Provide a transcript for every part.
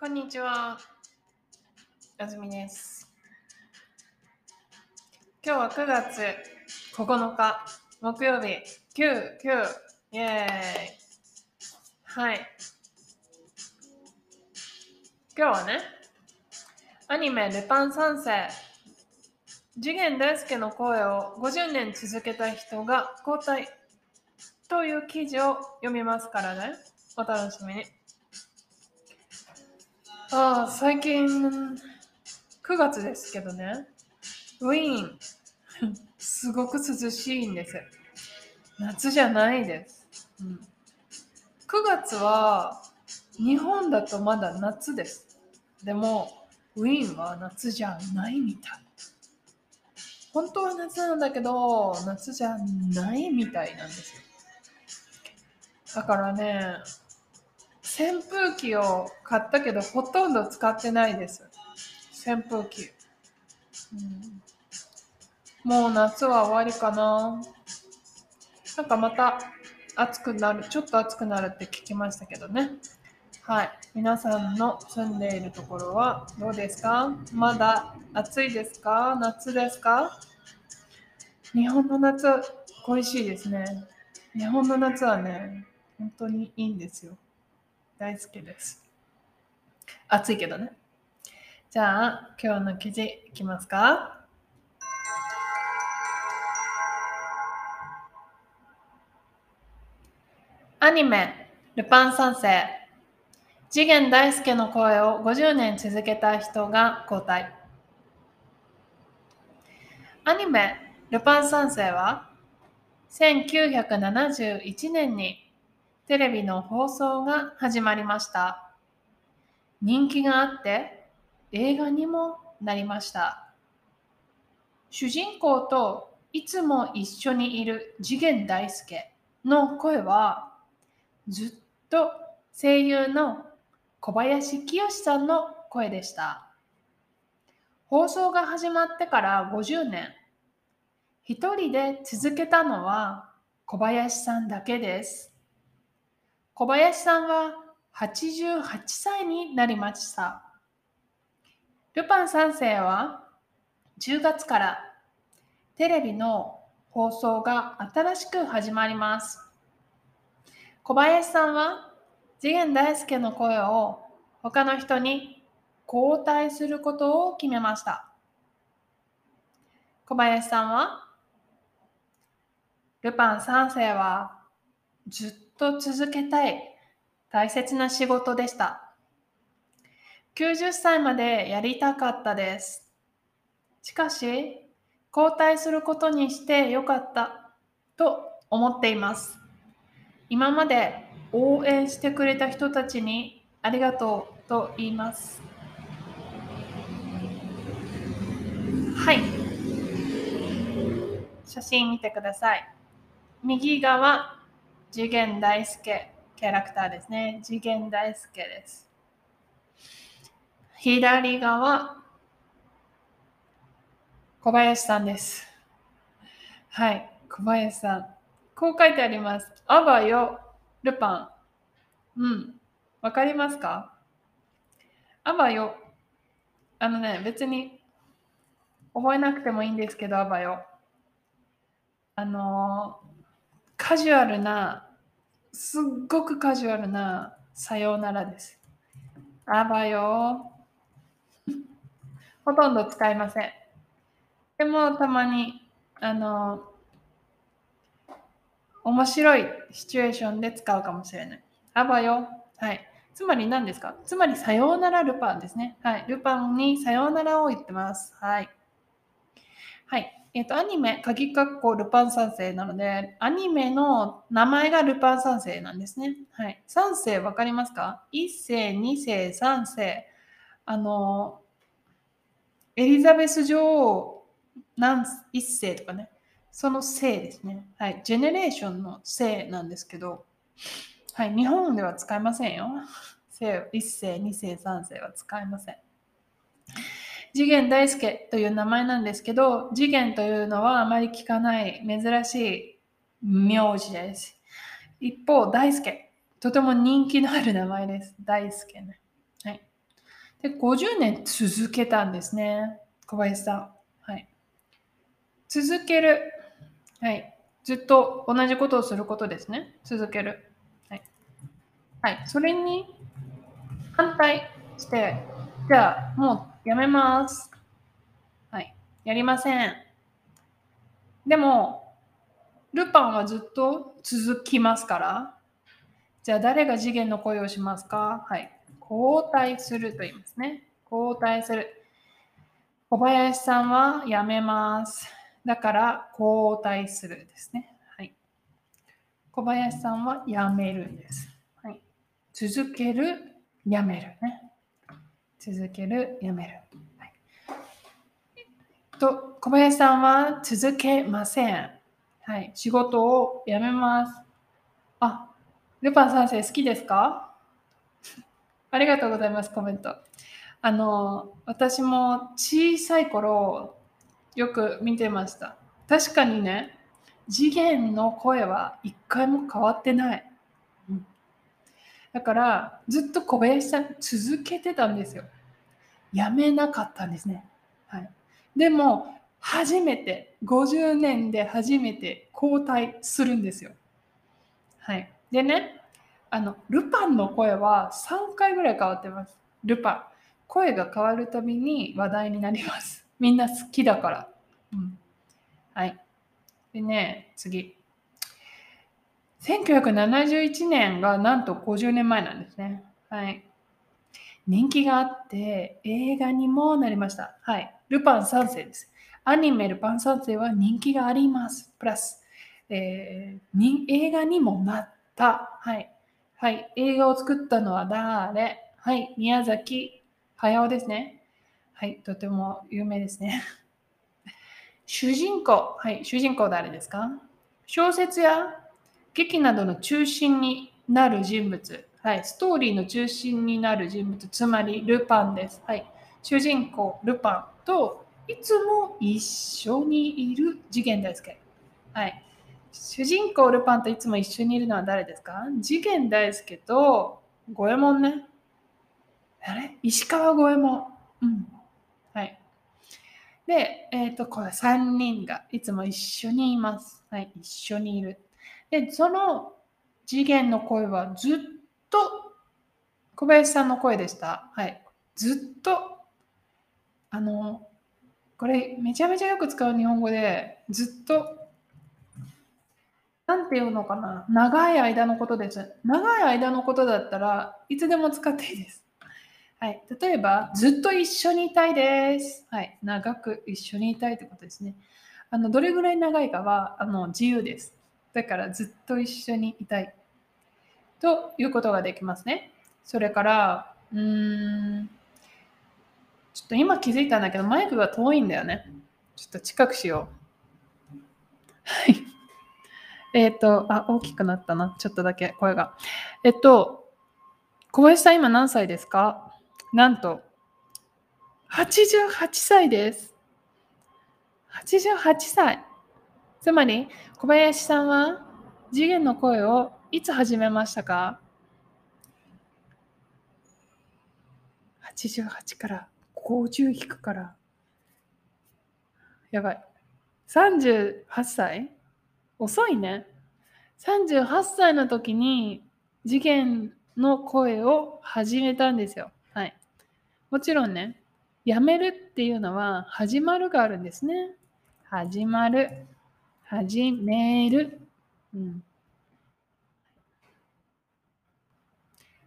こんにちは、あずみです。今日は9月9日木曜日、9、イエーイ。はい。今日はね、アニメルパン三世、次元大介の声を50年続けた人が交代という記事を読みますからね、お楽しみに。最近9月ですけどね、ウィーンすごく涼しいんです。夏じゃないです、9月は日本だとまだ夏です。でもウィーンは夏じゃないみたい。本当は夏なんだけど夏じゃないみたいなんですよ。だからね、扇風機を買ったけどほとんど使ってないです、扇風機、もう夏は終わりかな。なんかまた暑くなる、ちょっと暑くなるって聞きましたけどね。はい、皆さんの住んでいるところはどうですか？まだ暑いですか？夏ですか？日本の夏恋しいですね。日本の夏はね、本当にいいんですよ。大好きです。暑いけどね。じゃあ、今日の記事いきますか。アニメ、ルパン三世。次元大介の声を50年続けた人が交代。アニメ、ルパン三世は、1971年に、テレビの放送が始まりました。人気があって映画にもなりました。主人公といつも一緒にいる次元大介の声はずっと声優の小林清志さんの声でした。放送が始まってから50年、一人で続けたのは小林さんだけです。小林さんは88歳になりました。ルパン三世は10月からテレビの放送が新しく始まります。小林さんは次元大介の声を他の人に交代することを決めました。小林さんはルパン三世はずっと続けたい大切な仕事でした。90歳までやりたかったです。しかし、交代することにしてよかったと思っています。今まで応援してくれた人たちにありがとうと言います。はい。写真見てください。右側、次元大介キャラクターですね。次元大介です。左側、小林さんです。はい、小林さん。こう書いてあります。あばよ、ルパン。わかりますか？あばよ。別に覚えなくてもいいんですけど、あばよ。カジュアルな、すっごくカジュアルなさようならです。あばよ。ほとんど使いません。でもたまに面白いシチュエーションで使うかもしれない。あばよ。はい。つまり何ですか？つまりさようならルパンですね。はい。ルパンにさようならを言ってます。はい。はい。アニメ、鍵括弧ルパン三世なので、アニメの名前がルパン三世なんですね。はい。三世わかりますか？一世、二世、三世。エリザベス女王、一世とかね。その世ですね。はい。ジェネレーションの世なんですけど、はい。日本では使いませんよ。一世、二世、三世は使いません。次元大介という名前なんですけど、次元というのはあまり聞かない珍しい名字です。一方、大介、とても人気のある名前です。大介ね。はい。で、50年続けたんですね。小林さん。はい。続ける。はい。ずっと同じことをすることですね。続ける。はい。はい。それに反対して、じゃあもうやめます。はい。やりません。でも、ルパンはずっと続きますから、じゃあ誰が次元の恋をしますか？はい。交代すると言いますね。交代する。小林さんはやめます。だから交代するですね。はい。小林さんはやめるんです。はい。続ける、やめるね。続ける、やめる。はい。小林さんは続けません。はい。仕事をやめます。あ、ルパン三世好きですか？ありがとうございます、コメント。私も小さい頃よく見てました。確かにね、次元の声は一回も変わってない。うん、だからずっと小林さん続けてたんですよ。やめなかったんですね。はい、でも初めて、50年で初めて交代するんですよ。はい。でね、ルパンの声は3回ぐらい変わってます。ルパン。声が変わるたびに話題になります。みんな好きだから。うん、はい。でね、次。1971年がなんと50年前なんですね。はい。人気があって映画にもなりました。はい。ルパン三世です。アニメルパン三世は人気があります。プラス、映画にもなってはいはい、映画を作ったのは誰？はい、宮崎駿ですね。はい、とても有名ですね。主人公、はい、主人公誰ですか？小説や劇などの中心になる人物、はい、ストーリーの中心になる人物、つまりルパンです。はい、主人公ルパンといつも一緒にいる次元大介。はい。主人公ルパンといつも一緒にいるのは誰ですか？次元大介と五右衛門ね。あれ？石川五右衛門。うん。はい。で、これ3人がいつも一緒にいます。はい、一緒にいる。で、その次元の声はずっと小林さんの声でした。はい。ずっと、これめちゃめちゃよく使う日本語で、ずっと、なんていうのかな、長い間のことです。長い間のことだったらいつでも使っていいです。はい、例えば、ずっと一緒にいたいです。はい、長く一緒にいたいってことですね。どれぐらい長いかは自由です。だから、ずっと一緒にいたいということができますね。それから、ちょっと今気づいたんだけど、マイクが遠いんだよね。ちょっと近くしよう。はい。あ、大きくなったな。ちょっとだけ声が。小林さん今何歳ですか？なんと、88歳です。88歳。つまり、小林さんは次元の声をいつ始めましたか？ 88 から50引くから。やばい。38歳？遅いね。38歳の時に次元の声を始めたんですよ。はい。もちろんね、やめるっていうのは始まるがあるんですね。始まる。始める。うん。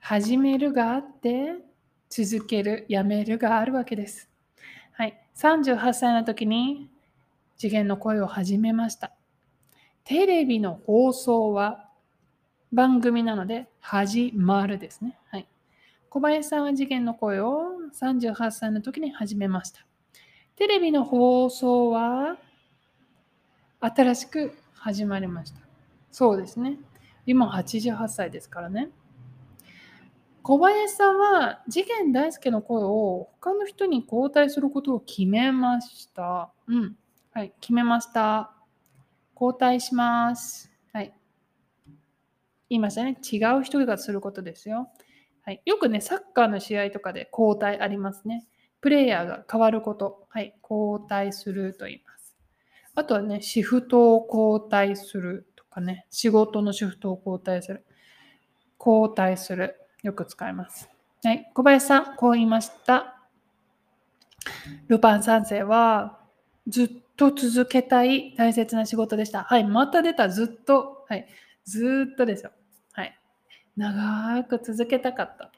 始めるがあって、続ける、やめるがあるわけです。はい。38歳の時に次元の声を始めました。テレビの放送は番組なので始まるですね。はい、小林さんは次元の声を38歳の時に始めました。テレビの放送は新しく始まりました。そうですね。今88歳ですからね。小林さんは次元大介の声を他の人に交代することを決めました。うん。はい、決めました。交代します。はい。言いましたね。違う人がすることですよ。はい、よくねサッカーの試合とかで交代ありますね。プレイヤーが変わること、はい、交代すると言います。あとはねシフトを交代するとかね、仕事のシフトを交代する、交代するよく使います。はい、小林さんこう言いました。ルパン三世はずっと続けたい大切な仕事でした。はい、また出たずっと、はい、ずっとですよ。はい、長く続けたかった。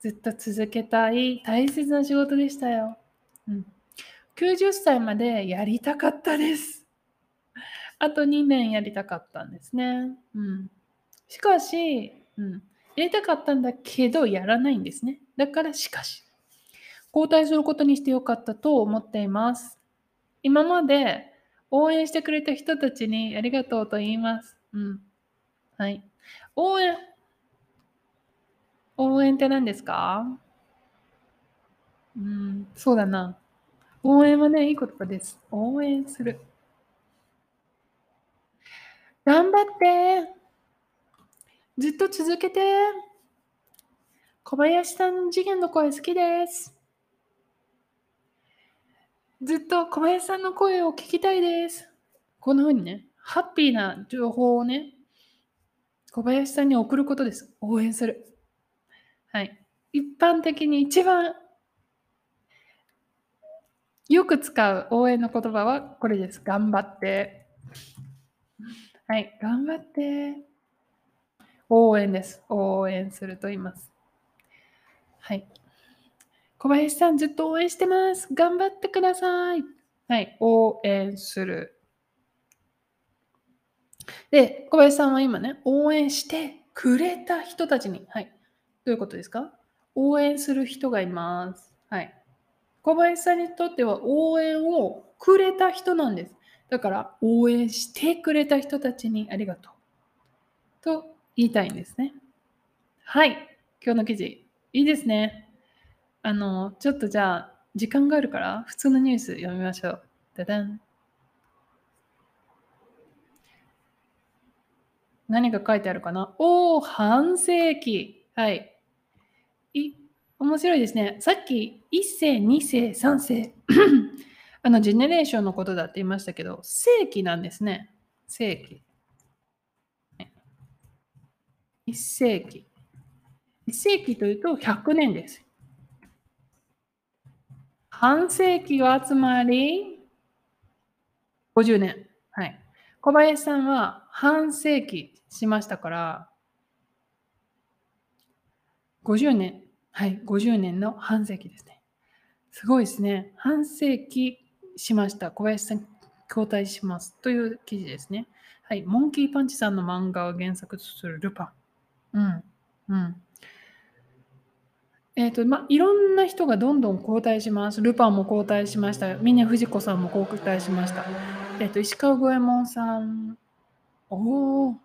ずっと続けたい大切な仕事でしたよ。うん、90歳までやりたかったです。あと2年やりたかったんですね。うん、しかし、うん、やりたかったんだけどやらないんですね。だからしかし。交代することにしてよかったと思っています。今まで応援してくれた人たちにありがとうと言います。うん。はい。応援って何ですか？うん、そうだな。応援はね、いい言葉です。応援する。頑張って。ずっと続けて。小林さん次元の声好きです。ずっと小林さんの声を聞きたいです。こんな風にね、ハッピーな情報をね、小林さんに送ることです。応援する。はい。一般的に一番よく使う応援の言葉はこれです。頑張って。はい。頑張って。応援です。応援すると言います。はい。小林さんずっと応援してます。頑張ってください。はい、応援する。で、小林さんは今ね、応援してくれた人たちに、はい、どういうことですか？応援する人がいます。はい。小林さんにとっては応援をくれた人なんです。だから、応援してくれた人たちにありがとうと言いたいんですね。はい、今日の記事、いいですね。ちょっとじゃあ時間があるから普通のニュース読みましょう。ダダン。何が書いてあるかな。おー、半世紀。はい。面白いですね。さっき1世、2世、3世。ジェネレーションのことだって言いましたけど、世紀なんですね。世紀。1世紀。1世紀というと100年です。半世紀はつまり50年。はい。小林さんは半世紀しましたから、50年。はい。50年の半世紀ですね。すごいですね。半世紀しました。小林さん交代します。という記事ですね。はい。モンキーパンチさんの漫画を原作とするルパン。うん。うん。いろんな人がどんどん交代します。ルパンも交代しました。峰不二子さんも交代しました。石川五右衛門さん。おお。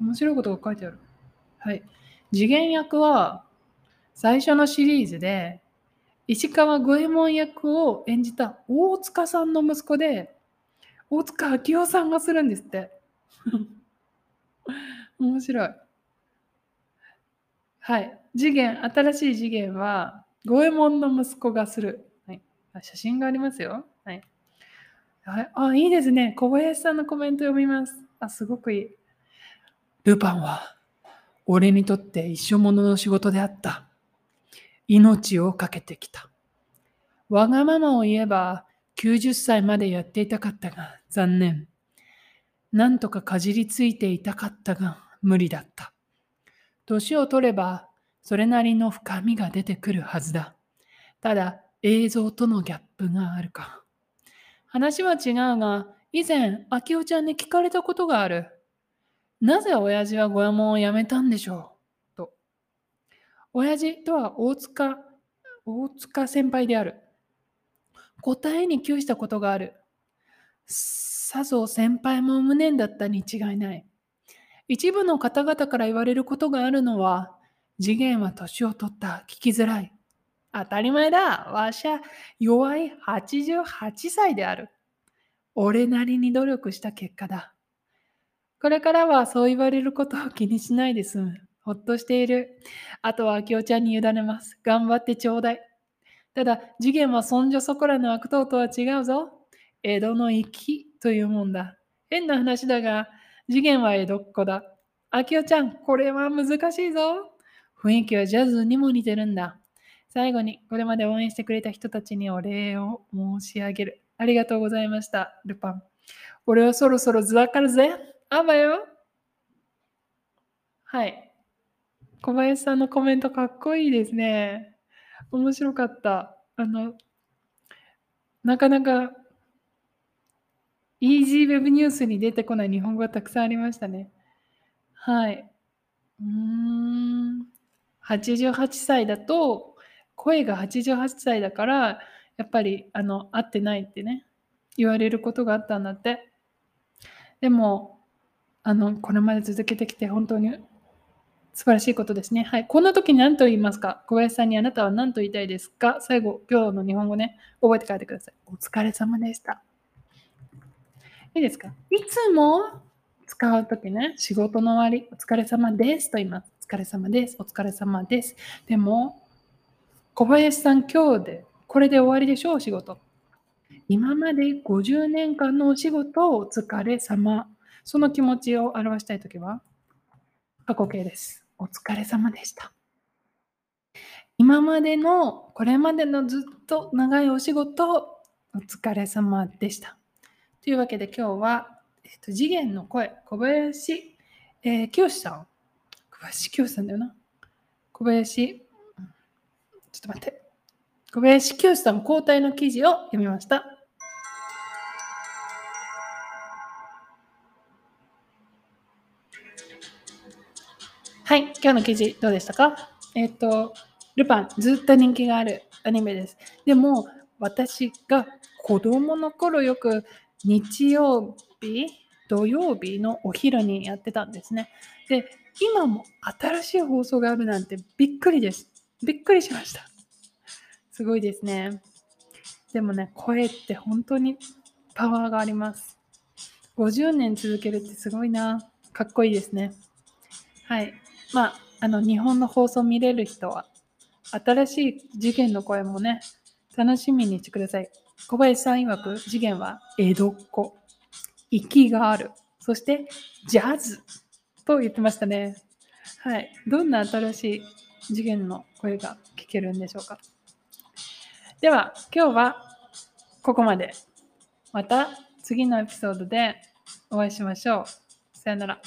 面白いことが書いてある。はい。次元役は最初のシリーズで石川五右衛門役を演じた大塚さんの息子で大塚明夫さんがするんですって。面白い。はい、新しい次元は五右衛門の息子がする、はい、写真がありますよ、はい、いいですね。小林さんのコメント読みます。すごくいい。ルパンは俺にとって一生ものの仕事であった。命をかけてきた。わがままを言えば90歳までやっていたかったが残念。なんとかかじりついていたかったが無理だった。年を取ればそれなりの深みが出てくるはずだ。ただ映像とのギャップがあるか。話は違うが、以前明夫ちゃんに聞かれたことがある。なぜ親父は五右衛門を辞めたんでしょうと。親父とは大塚先輩である。答えに窮したことがある。さぞ先輩も無念だったに違いない。一部の方々から言われることがあるのは、次元は年を取った、聞きづらい。当たり前だ、わしゃ弱い88歳である。俺なりに努力した結果だ。これからはそう言われることを気にしないで済む。ほっとしている。あとは明夫ちゃんに委ねます。頑張ってちょうだい。ただ、次元はそんじょそこらの悪党とは違うぞ。江戸の粋というもんだ。変な話だが、次元は江戸っ子だ。明夫ちゃん、これは難しいぞ。雰囲気はジャズにも似てるんだ。最後に、これまで応援してくれた人たちにお礼を申し上げる。ありがとうございました、ルパン。俺はそろそろ図わかるぜ。あばよ。はい。小林さんのコメントかっこいいですね。面白かった。なかなかイージーウェブニュースに出てこない日本語がたくさんありましたね。はい。88歳だと、声が88歳だから、やっぱり合ってないってね、言われることがあったんだって。でも、これまで続けてきて本当に素晴らしいことですね。はい。こんな時に何と言いますか？小林さんにあなたは何と言いたいですか？最後、今日の日本語ね、覚えて帰ってください。お疲れ様でした。いいですか？いつも使う時ね、仕事の終わり、お疲れ様ですと言います。お疲れ様です。お疲れ様です。でも、小林さん、今日で、これで終わりでしょう、お仕事。今まで50年間のお仕事をお疲れ様。その気持ちを表したいときは、過去形です。お疲れ様でした。今までの、これまでのずっと長いお仕事、お疲れ様でした。というわけで今日は、次元の声、小林清さん。小林清さんだよな。ちょっと待って。小林清さん交代の記事を読みました。はい、今日の記事どうでしたか？ルパン、ずっと人気があるアニメです。でも、私が子供の頃よく日曜日、土曜日のお昼にやってたんですね。で、今も新しい放送があるなんてびっくりです。びっくりしました。すごいですね。でもね、声って本当にパワーがあります。50年続けるってすごいな。かっこいいですね。はい。まあ、日本の放送見れる人は、新しい次元の声もね、楽しみにしてください。小林さん曰く、次元は江戸っ子、息がある、そしてジャズと言ってましたね。はい。どんな新しい次元の声が聞けるんでしょうか。では、今日はここまで。また次のエピソードでお会いしましょう。さよなら。